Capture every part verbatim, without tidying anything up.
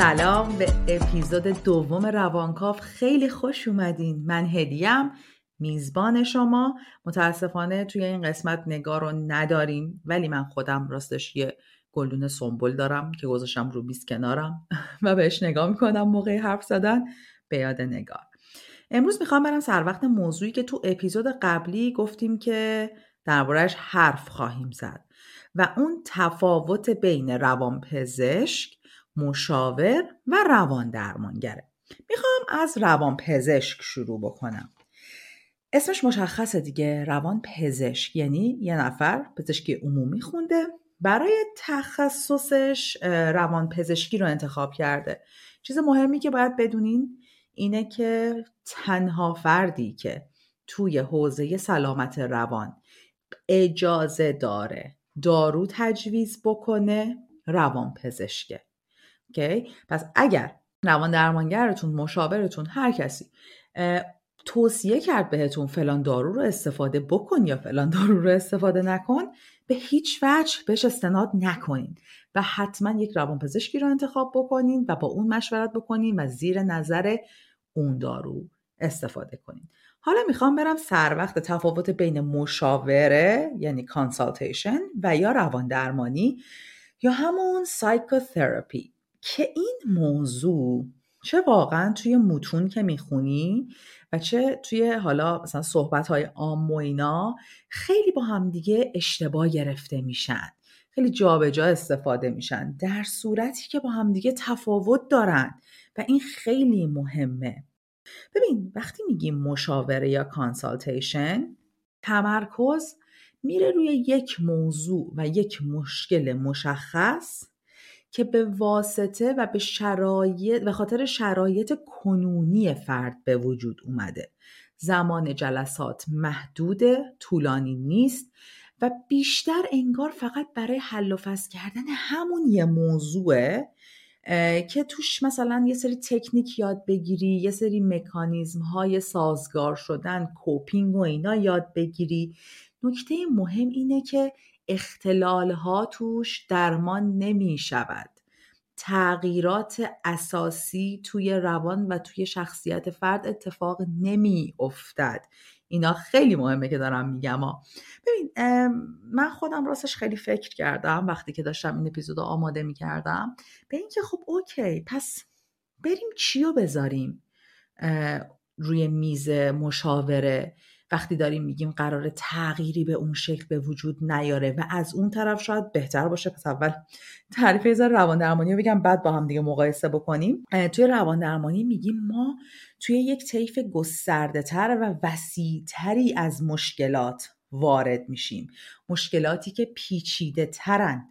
سلام به اپیزود دوم روانکاو، خیلی خوش اومدین. من هدیه‌ام، میزبان شما. متاسفانه توی این قسمت نگار رو نداریم، ولی من خودم راستش یه گلدون سنبل دارم که گذاشتم رو میز کنارم و بهش نگاه میکنم موقع حرف زدن به یاد نگار. امروز میخوام برم سر وقت موضوعی که تو اپیزود قبلی گفتیم که درباره‌اش حرف خواهیم زد و اون تفاوت بین روانپزشک، مشاور و روان درمانگره. میخوام از روان پزشک شروع بکنم. اسمش مشخصه دیگه، روان پزشک، یعنی یه نفر پزشکی عمومی خونده، برای تخصصش روان پزشکی رو انتخاب کرده. چیز مهمی که باید بدونین اینه که تنها فردی که توی حوزه سلامت روان اجازه داره دارو تجویز بکنه روان پزشکه. Okay. پس اگر روان درمانگرتون، مشاورتون، هر کسی توصیه کرد بهتون فلان دارو رو استفاده بکن یا فلان دارو رو استفاده نکن، به هیچ وجه بهش استناد نکنین و حتما یک روانپزشکی رو انتخاب بکنین و با اون مشورت بکنین و زیر نظر اون دارو استفاده کنین. حالا میخوام برم سر وقت تفاوت بین مشاوره یعنی کانسالتیشن و یا روان درمانی یا همون سایکوتراپی، که این موضوع چه واقعا توی متون که میخونی و چه توی حالا مثلا صحبت‌های عام و اینا خیلی با هم دیگه اشتباه گرفته میشن، خیلی جابجا استفاده میشن، در صورتی که با هم دیگه تفاوت دارن و این خیلی مهمه. ببین، وقتی میگیم مشاوره یا کانسالتیشن، تمرکز میره روی یک موضوع و یک مشکل مشخص که به واسطه و به شرایط و خاطر شرایط کنونی فرد به وجود اومده. زمان جلسات محدوده، طولانی نیست و بیشتر انگار فقط برای حل و فصل کردن همون یه موضوعه که توش مثلا یه سری تکنیک یاد بگیری، یه سری مکانیزم های سازگار شدن، کوپینگ و اینا یاد بگیری. نکته مهم اینه که اختلال‌ها توش درمان نمی‌شود. تغییرات اساسی توی روان و توی شخصیت فرد اتفاق نمی‌افتد. اینا خیلی مهمه که دارم میگم. ببین، من خودم راستش خیلی فکر کردم وقتی که داشتم این اپیزودو آماده می‌کردم به این که خب اوکی، پس بریم چیو بذاریم روی میز مشاوره وقتی داریم میگیم قراره تغییری به اون شکل به وجود نیاره. و از اون طرف شاید بهتر باشه پس اول تعریف از روان درمانی رو بگم، بعد با هم دیگه مقایسه بکنیم. توی روان درمانی میگیم ما توی یک طیف گسترده تر و وسیع تری از مشکلات وارد میشیم، مشکلاتی که پیچیده ترن.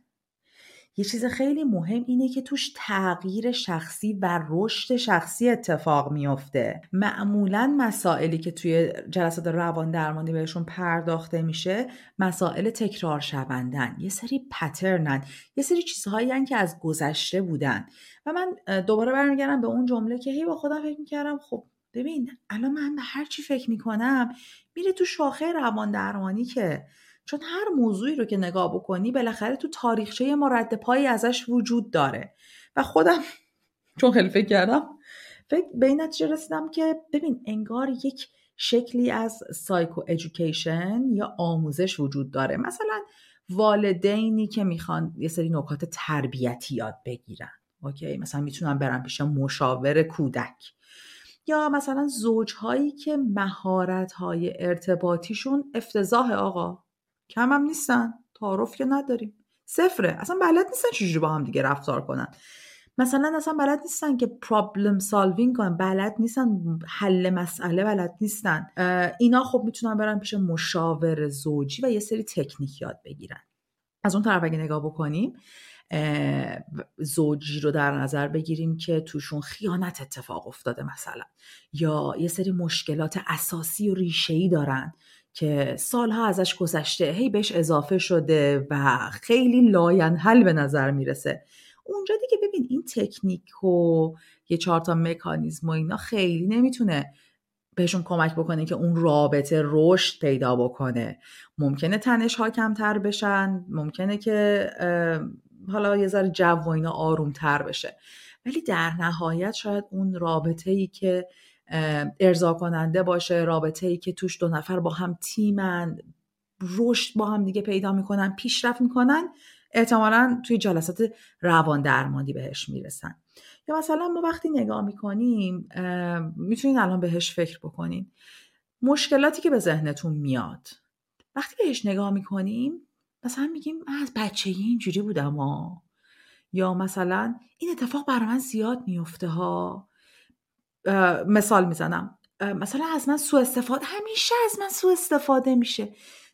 یه چیز خیلی مهم اینه که توش تغییر شخصی و رشد شخصی اتفاق میفته. معمولاً مسائلی که توی جلسات روان درمانی بهشون پرداخته میشه مسائل تکرار شوندن، یه سری پترنن، یه سری چیزهایی هن که از گذشته بودن. و من دوباره برمیگردم به اون جمله که هی با خودم فکر میکردم خب ببین الان من به هر چی فکر میکنم میره تو شاخه روان درمانی، که چون هر موضوعی رو که نگاه بکنی بالاخره تو تاریخچه ما رد پایی ازش وجود داره. و خودم چون خیلی فکر کردم فکر به این نتیجه رسیدم که ببین انگار یک شکلی از سایکو ایژوکیشن یا آموزش وجود داره. مثلا والدینی که میخوان یه سری نکات تربیتی یاد بگیرن، اوکی، مثلا میتونن برن پیش مشاور کودک، یا مثلا زوجهایی که مهارت‌های ارتباطیشون افتضاحه، آقا کم هم نیستن، تعارف که نداریم، صفره، اصلا بلد نیستن چجوری با هم دیگه رفتار کنن، مثلا اصلا بلد نیستن که پرابلم سالوینگ کنن، بلد نیستن حل مسئله، بلد نیستن. اینا خب میتونن برن پیش مشاور زوجی و یه سری تکنیک یاد بگیرن. از اون طرف اگه نگاه بکنیم زوجی رو در نظر بگیریم که توشون خیانت اتفاق افتاده مثلا، یا یه سری مشکلات اساسی و ریشه‌ای دارن که سالها ازش گذشته، هی بهش اضافه شده و خیلی لاینحل به نظر میرسه. اونجا دیگه ببین این تکنیک و یه چهار تا مکانیزم و اینا خیلی نمیتونه بهشون کمک بکنه که اون رابطه رشد پیدا بکنه. ممکنه تنش‌ها کمتر بشن، ممکنه که حالا یه ذره جو و اینا آروم‌تر بشه. ولی در نهایت شاید اون رابطه‌ای که ارضا کننده باشه، رابطه‌ای که توش دو نفر با هم تیمن، رشد با هم دیگه پیدا میکنن، پیشرفت میکنن، احتمالاً توی جلسات روان درمانی بهش میرسن. یا مثلا ما وقتی نگاه میکنیم، میتونین الان بهش فکر بکنین، مشکلاتی که به ذهنتون میاد وقتی بهش نگاه میکنیم، مثلا میگیم من از بچگی اینجوری بودم ها، یا مثلا این اتفاق برای من زیاد میفته ها. مثال میزنم، مثلا از من سوء استفاده، همیشه از من سوء استفاده میشه،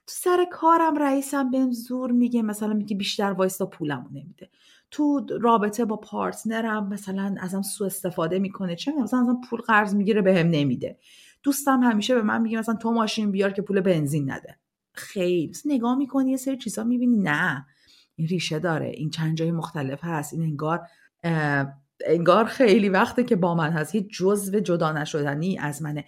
تو سر کارم رئیسم بهم زور میگه، مثلا میگه بیشتر وایستا پولمو نمیده، تو رابطه با پارتنرم مثلا ازم سوء استفاده میکنه، چه میدونم مثلا ازم پول قرض میگیره بهم نمیده، دوستم همیشه به من میگه مثلا تو ماشین بیار که پول بنزین نده. خیلی نگاه میکنی یه سری چیزا میبینی نه این ریشه داره، این چند جای مختلف هست، این انگار انگار خیلی وقته که با من هست، یه جزء جدا نشدنی از منه.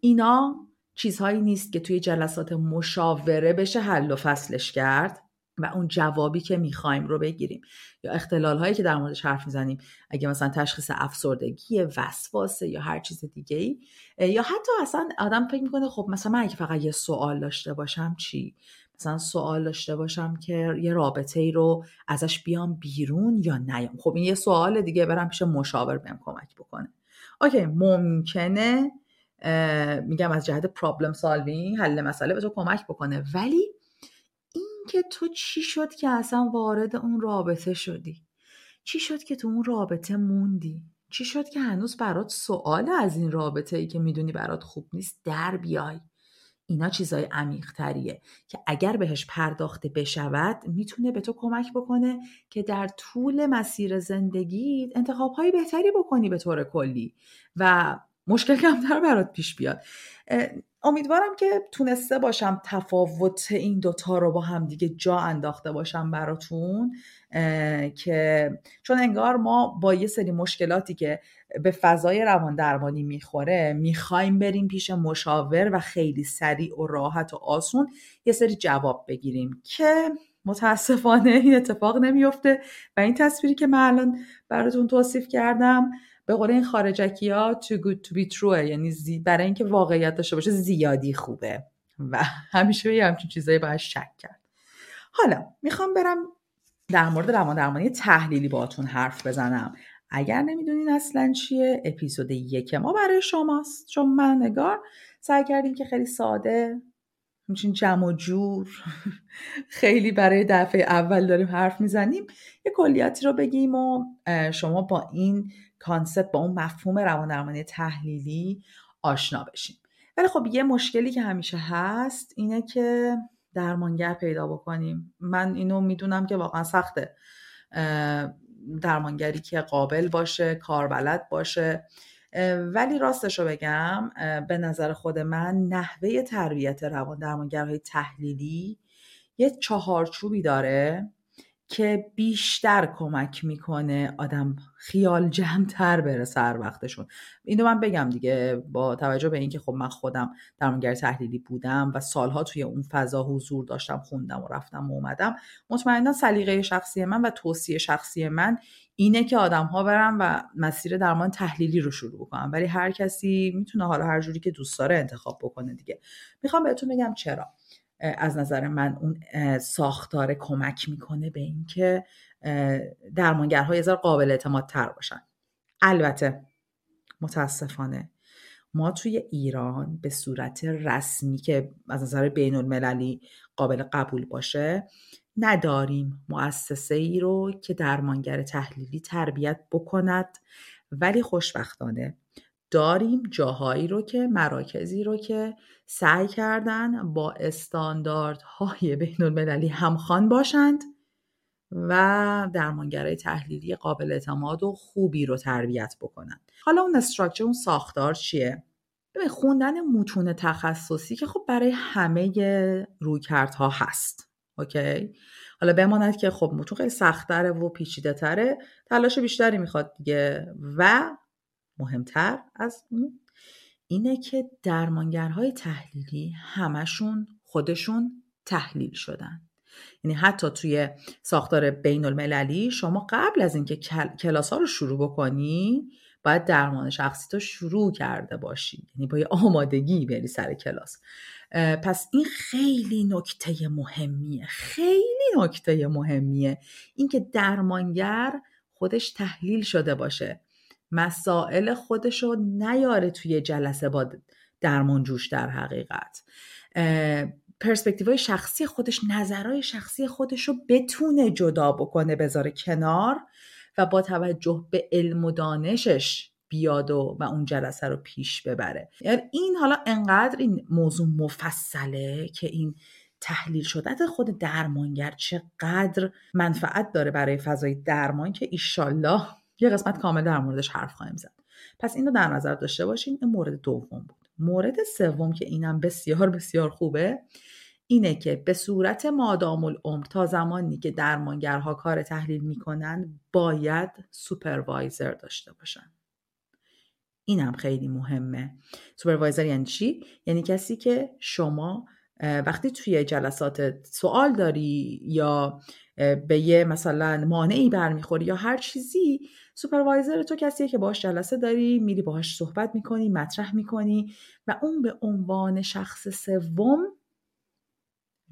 اینا چیزهایی نیست که توی جلسات مشاوره بشه حل و فصلش کرد و اون جوابی که میخوایم رو بگیریم. یا اختلالهایی که در موردش حرف میزنیم، اگه مثلا تشخیص افسردگی، وسواس یا هر چیز دیگه ای، یا حتی اصلا آدم فکر میکنه خب مثلا من اگه فقط یه سوال داشته باشم چی؟ مثلا سوال داشته باشم که یه رابطه ای رو ازش بیام بیرون یا نیام. خب این یه سوال دیگه، برم پیش مشاور بهم کمک بکنه. اوکی ممکنه میگم از جهت پرابلم سالوینگ، حل مسئله به تو کمک بکنه، ولی این که تو چی شد که اصلا وارد اون رابطه شدی، چی شد که تو اون رابطه موندی، چی شد که هنوز برات سوال از این رابطه ای که میدونی برات خوب نیست در بیای. اینا چیزای عمیق‌تریه که اگر بهش پرداخته بشود میتونه به تو کمک بکنه که در طول مسیر زندگیت انتخاب‌های بهتری بکنی به طور کلی و مشکل کمتر برات پیش بیاد. امیدوارم که تونسته باشم تفاوت این دوتا رو با هم دیگه جا انداخته باشم براتون، که چون انگار ما با یه سری مشکلاتی که به فضای روان درمانی میخوره میخوایم بریم پیش مشاور و خیلی سریع و راحت و آسون یه سری جواب بگیریم که متاسفانه این اتفاق نمیفته. و این تصویری که من الان براتون توصیف کردم به قول این خارجکی ها too good to be true، یعنی زی... برای اینکه واقعیت داشته باشه زیادی خوبه و همیشه به یه همچین چیزایی باید شک کرد. حالا میخوام برم در مورد روان درمانی تحلیلی باهاتون حرف بزنم. اگر نمیدونین اصلا چیه، اپیزود یک ما برای شماست، چون من نگار سعی کردیم که خیلی ساده، همچین جمع و جور خیلی برای دفعه اول داریم حرف میزنیم، یه کلیاتی رو بگیم و شما با این کانسپت، با اون مفهوم روان درمانی تحلیلی آشنا بشین. ولی خب یه مشکلی که همیشه هست اینه که درمانگر پیدا بکنیم. من اینو میدونم که واقعا سخته، درمانگری که قابل باشه، کاربلد باشه، ولی راستشو بگم به نظر خود من نحوه تربیت روان درمانگرهای تحلیلی یه چهارچوبی داره که بیشتر کمک میکنه آدم خیال جمع‌تر بره سر وقتشون. اینو من بگم دیگه، با توجه به اینکه خب من خودم درمانگر تحلیلی بودم و سالها توی اون فضا حضور داشتم، خوندم و رفتم و اومدم، مطمئنا سلیقه شخصی من و توصیه شخصی من اینه که آدم‌ها برن و مسیر درمان تحلیلی رو شروع بکنن، ولی هر کسی میتونه حالا هر جوری که دوست داره انتخاب بکنه دیگه. میخوام بهتون بگم چرا از نظر من اون ساختار کمک میکنه به این که درمانگرها یه ذره قابل اعتماد تر باشن. البته متاسفانه ما توی ایران به صورت رسمی که از نظر بین المللی قابل قبول باشه نداریم مؤسسه‌ای رو که درمانگر تحلیلی تربیت بکند، ولی خوشبختانه داریم جاهایی رو که مراکزی رو که سعی کردن با استانداردهای بین المللی همخوان باشند و درمانگرای تحلیلی قابل اعتماد و خوبی رو تربیت بکنن. حالا اون استراکچر، اون ساختار چیه؟ به خوندن متون تخصصی که خب برای همه رویکردها هست. اوکی؟ حالا بماند که خب متون خیلی سخت‌تره و پیچیده‌تره، تلاش بیشتری میخواد دیگه. و مهمتر از اون اینه که درمانگرهای تحلیلی همشون خودشون تحلیل شدن. یعنی حتی توی ساختار بین المللی شما قبل از اینکه کلاس ها رو شروع بکنی باید درمان شخصی تو شروع کرده باشی، یعنی با یه آمادگی بری سر کلاس. پس این خیلی نکته مهمیه، خیلی نکته مهمیه اینکه درمانگر خودش تحلیل شده باشه، مسائل خودشو نیاره توی جلسه با درمانجوش. در حقیقت پرسپکتیوهای شخصی خودش، نظرهای شخصی خودشو بتونه جدا بکنه، بذاره کنار و با توجه به علم و دانشش بیاد و, و اون جلسه رو پیش ببره. یعنی این حالا انقدر این موضوع مفصله که این تحلیل شدت خود درمانگر چقدر منفعت داره برای فضای درمان که ایشالله یه قسمت کامل در موردش حرف خواهیم زد. پس این رو در نظر داشته باشین. این مورد دوم بود. مورد سوم که اینم بسیار بسیار خوبه اینه که به صورت مادام العمر تا زمانی که درمانگرها کار تحلیل میکنن باید سوپروایزر داشته باشن. اینم خیلی مهمه. سوپروایزر یعنی چی؟ یعنی کسی که شما وقتی توی جلسات سوال داری یا به یه مثلا مانعی برمیخوری یا هر چیزی، سوپروایزر تو کسیه که باهاش جلسه داری، میری باهاش صحبت میکنی، مطرح میکنی و اون به عنوان شخص سوم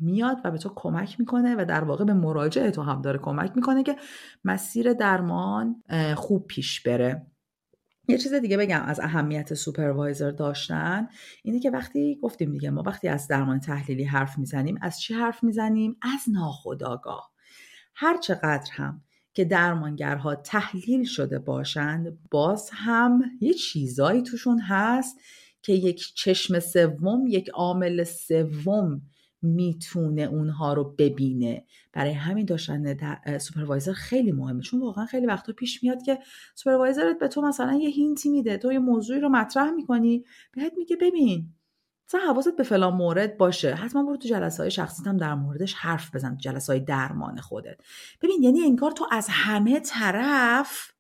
میاد و به تو کمک میکنه و در واقع به مراجع تو هم داره کمک میکنه که مسیر درمان خوب پیش بره. یه چیز دیگه بگم از اهمیت سوپروایزر داشتن اینه که وقتی گفتیم دیگه ما وقتی از درمان تحلیلی حرف میزنیم از چی حرف میزنیم؟ از ناخودآگاه. هر چقدر هم که درمانگرها تحلیل شده باشند باز هم یه چیزایی توشون هست که یک چشم سوم، یک عامل سوم میتونه اونها رو ببینه. برای همین داشتن سوپروایزر خیلی مهمه، چون واقعا خیلی وقتا پیش میاد که سوپروایزرت به تو مثلا یه هینتی میده، تو یه موضوعی رو مطرح میکنی بهت میگه ببین مثلا حواست به فلان مورد باشه، حتما برو تو جلسه‌های شخصیت هم در موردش حرف بزن، جلسه‌های درمان خودت. ببین یعنی انگار تو از همه طرف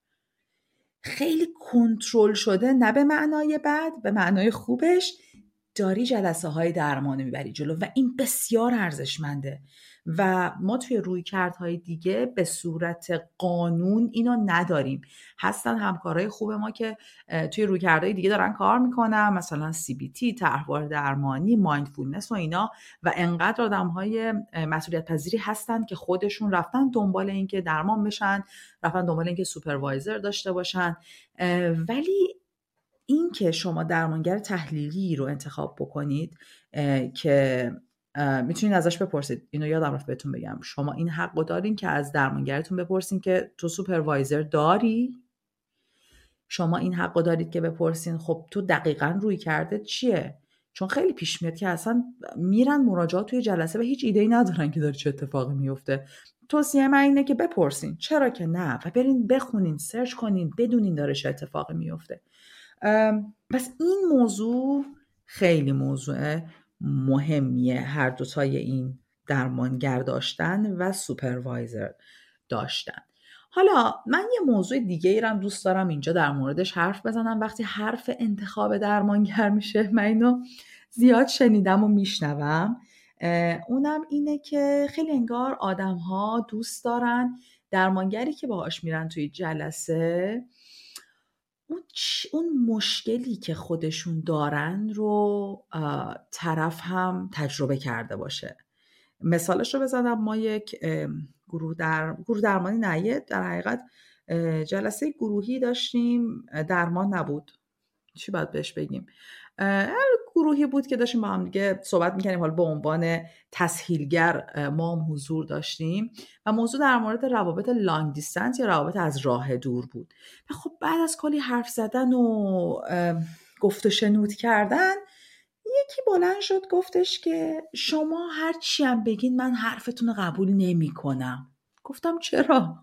خیلی کنترل شده، نه به معنای بد، به معنای خوبش، داری جلسه های درمانه میبری جلو و این بسیار ارزشمنده و ما توی رویکردهای دیگه به صورت قانون اینو نداریم. هستن همکارای خوب ما که توی رویکردهای دیگه دارن کار میکنن، مثلا سی بی تی، طرحوار درمانی، مایندفولنس و اینا، و انقدر آدمهای مسئولیت پذیری هستن که خودشون رفتن دنبال این که درمان بشن، رفتن دنبال این که سوپروایزر داشته باشن. ولی این که شما درمانگر تحلیلی رو انتخاب بکنید که میتونید ازش بپرسید، اینو یادم رفت بهتون بگم، شما این حق رو دارین که از درمانگرتون بپرسین که تو سوپروایزر داری؟ شما این حق رو دارید که بپرسین خب تو دقیقاً روی کرده چیه؟ چون خیلی پیش میاد که اصلا میرن مراجعه توی جلسه و هیچ ایده‌ای ندارن که داره چه اتفاقی میفته. توصیه من اینه که بپرسین، چرا که نه، و برین بخونین، سرچ کنین، بدونین داره چه اتفاقی میفته. پس این موضوع خیلی موضوع مهمیه، هر دوتای این درمانگر داشتن و سوپروایزر داشتن. حالا من یه موضوع دیگه ای رو هم دوست دارم اینجا در موردش حرف بزنم. وقتی حرف انتخاب درمانگر میشه من اینو زیاد شنیدم و میشنوم، اونم اینه که خیلی انگار آدم ها دوست دارن درمانگری که باهاش میرن توی جلسه اون مشکلی که خودشون دارن رو طرف هم تجربه کرده باشه. مثالش رو بزنم، ما یک گروه, در... گروه درمانی نهید در حقیقت جلسه گروهی داشتیم، درمان نبود، چی باید بهش بگیم، گروهی بود که داشتیم با هم دیگه صحبت میکنیم. حالا به عنوان تسهیلگر ما هم حضور داشتیم و موضوع در مورد روابط لانگ دیستنس یا روابط از راه دور بود. و خب بعد از کلی حرف زدن و گفت و شنود کردن یکی بلند شد گفتش که شما هر چی هم بگین من حرفتون رو قبول نمی کنم. گفتم چرا؟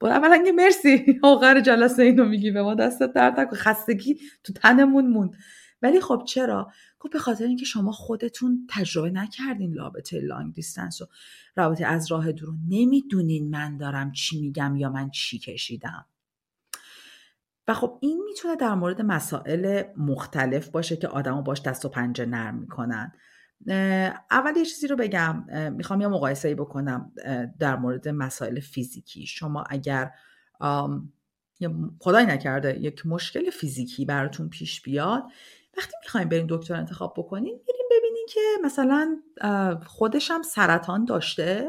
اولا که مرسی، آخر جلسه اینو میگی به ما، دستت درد نکن، خستگی تو تنمون موند. ولی خب چرا؟ گفت به خاطر اینکه شما خودتون تجربه نکردین رابطه لانگ دیستنس و رابطه از راه دور، نمیدونین من دارم چی میگم یا من چی کشیدم. و خب این میتونه در مورد مسائل مختلف باشه که آدمو باش دست و پنجه نرم میکنن. اول یه چیزی رو بگم، میخوام یه مقایسه‌ای بکنم در مورد مسائل فیزیکی. شما اگر خدای نکرده یک مشکل فیزیکی براتون پیش بیاد، وقتی میخوایم بریم دکتر انتخاب بکنین، بریم ببینین که مثلا خودش هم سرطان داشته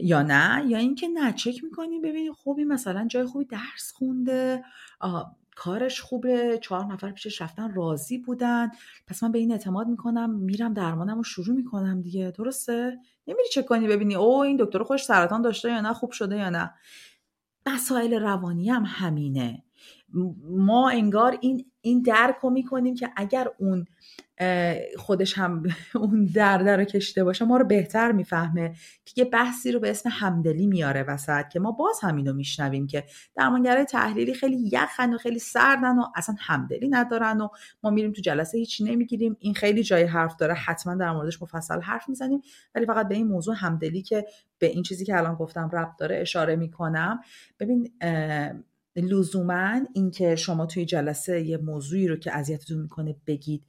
یا نه، یا اینکه نه چک میکنین ببینین خوبی، مثلا جای خوبی درس خونده، کارش خوبه، چهار نفر پیشش رفتن راضی بودن، پس من به این اعتماد میکنم، میرم درمانم رو شروع میکنم دیگه. درسته؟ نمیری چک کنی ببینی او این دکتر خوش سرطان داشته یا نه، خوب شده یا نه. مسائل روانی هم همینه. ما انگار این این درک رو میکنیم که اگر اون خودش هم اون درد رو کشیده باشه، ما رو بهتر میفهمه، که یه بحثی رو به اسم همدلی میاره وسط، که ما باز همین رو میشنویم که درمانگرای تحلیلی خیلی یخن و خیلی سردن و اصلا همدلی ندارن و ما میریم تو جلسه هیچی نمیگیریم. این خیلی جای حرف داره، حتما در موردش مفصل حرف میزنیم، ولی فقط به این موضوع همدلی که به این چیزی که الان گفتم ربط داره اشاره میکنم. ببین لزوما اینکه شما توی جلسه یه موضوعی رو که اذیتتون میکنه بگید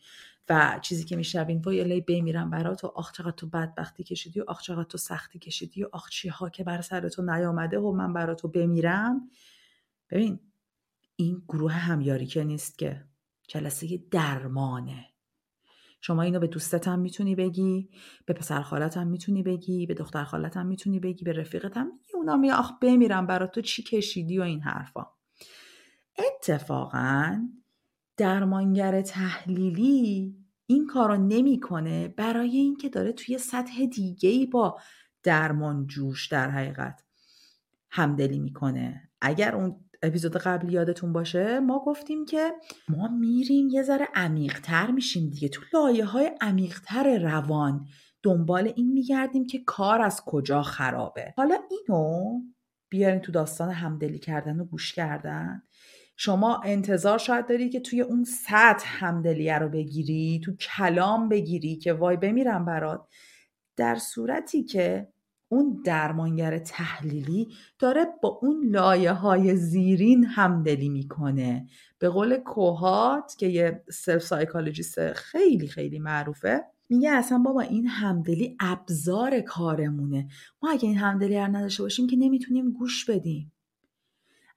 و چیزی که میشنوین وای الهی بمیرم برات و آخ چقدر تو بدبختی کشیدی و آخ چقدر تو سختی کشیدی و آخ چی ها که بر سرت نیامده و من برات تو بمیرم. ببین این گروه همیاری که نیست، که جلسه درمانه. شما اینو به دوستت هم میتونی بگی، به پسر خالت هم میتونی بگی، به دختر خالت هم میتونی بگی، به رفیقت هم، اونا میگن آخ بمیرم برات تو چی کشیدی و این حرفا. اتفاقا درمانگر تحلیلی این کارو نمیکنه، برای اینکه داره توی سطح دیگه‌ای با درمانجوش در حقیقت همدلی میکنه. اگر اون اپیزود قبلی یادتون باشه، ما گفتیم که ما میریم یه ذره عمیق‌تر میشیم دیگه، تو لایه‌های عمیق‌تر روان دنبال این میگردیم که کار از کجا خرابه. حالا اینو بیارین تو داستان همدلی کردن و گوش کردن. شما انتظار شاید داری که توی اون سطح همدلیه رو بگیری، تو کلام بگیری که وای بمیرم برات، در صورتی که اون درمانگر تحلیلی داره با اون لایه‌های زیرین همدلی میکنه. به قول کوهات که یه سلف سایکولوژیست خیلی خیلی معروفه، میگه اصلا بابا این همدلی ابزار کارمونه. ما اگه این همدلی رو نداشته باشیم که نمیتونیم گوش بدیم.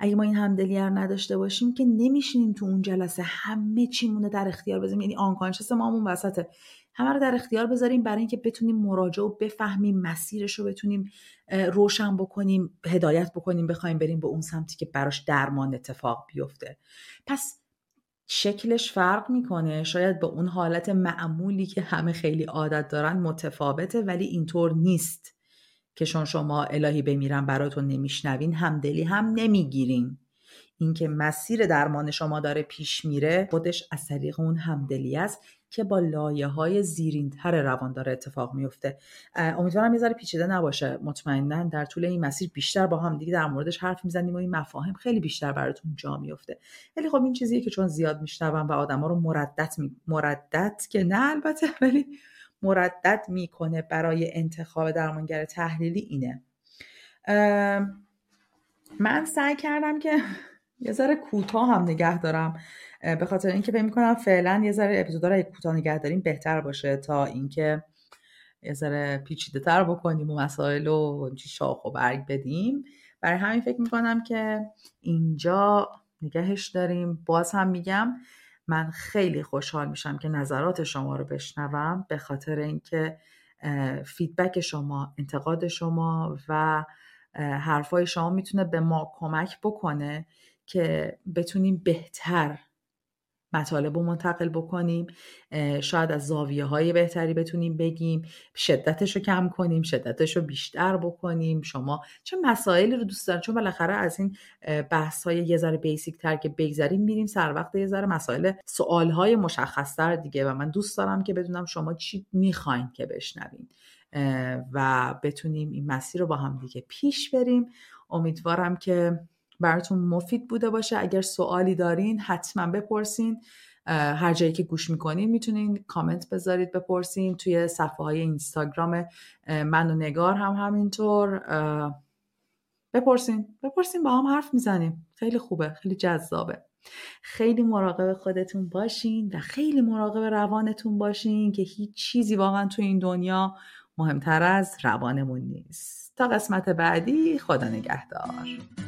اگه ما این همدلی رو نداشته باشیم که نمیشینیم تو اون جلسه، همه چیمونه در اختیار بذاریم، یعنی آنکانشس ما همون وسطه، همه رو در اختیار بذاریم برای اینکه بتونیم مراجعه و بفهمیم مسیرش رو، بتونیم روشن بکنیم، هدایت بکنیم، بخوایم بریم به اون سمتی که براش درمان اتفاق بیفته. پس شکلش فرق میکنه، شاید با اون حالت معمولی که همه خیلی عادت دارن متفاوته، ولی اینطور نیست که چون شما الهی بمیرم براتون نمیشنوین، همدلی هم نمیگیرین. اینکه مسیر درمان شما داره پیش میره، خودش از طریق اون همدلی است که با لایه‌های زیرین‌تر روان داره اتفاق میفته. امیدوارم یه ذره پیچیده نباشه. مطمئناً در طول این مسیر بیشتر با هم دیگه در موردش حرف میزنیم و این مفاهیم خیلی بیشتر براتون جا میفته. ولی خب این چیزیه که چون زیاد میشنوم و آدما رو مردت می... مردت که نه البته، ولی مردد میکنه برای انتخاب درمانگر تحلیلی اینه. من سعی کردم که یه ذره کوتاه هم نگه دارم، به خاطر اینکه فکر می‌کنم فعلا یه ذره اپیزودا رو کوتاه نگه داریم بهتر باشه، تا اینکه یه ذره پیچیده‌تر بکنیم و مسائل رو شاخ و برگ بدیم. برای همین فکر می‌کنم که اینجا نگهش داریم. باز هم میگم من خیلی خوشحال میشم که نظرات شما رو بشنوم، به خاطر اینکه فیدبک شما، انتقاد شما و حرفای شما میتونه به ما کمک بکنه که بتونیم بهتر مطالب رو منتقل بکنیم، شاید از زاویه های بهتری بتونیم بگیم، شدتش رو کم کنیم، شدتش رو بیشتر بکنیم. شما چه مسائلی رو دوست دارین؟ چون بالاخره از این بحث های یه ذره بیسیک تر که بگذریم، میریم سر وقت یه ذره مسائل، سوال های مشخص تر دیگه، و من دوست دارم که بدونم شما چی میخواین که بشنوین و بتونیم این مسیر رو با هم دیگه پیش بریم. امیدوارم که براتون مفید بوده باشه. اگر سوالی دارین حتما بپرسین، هر جایی که گوش میکنین میتونین کامنت بذارید، بپرسین توی صفحه های اینستاگرام من و نگار هم همینطور بپرسین بپرسین با هم حرف میزنیم. خیلی خوبه، خیلی جذابه. خیلی مراقب خودتون باشین و خیلی مراقب روانتون باشین که هیچ چیزی واقعا تو این دنیا مهمتر از روانمون نیست. تا قسمت بعدی، خدا نگهدار.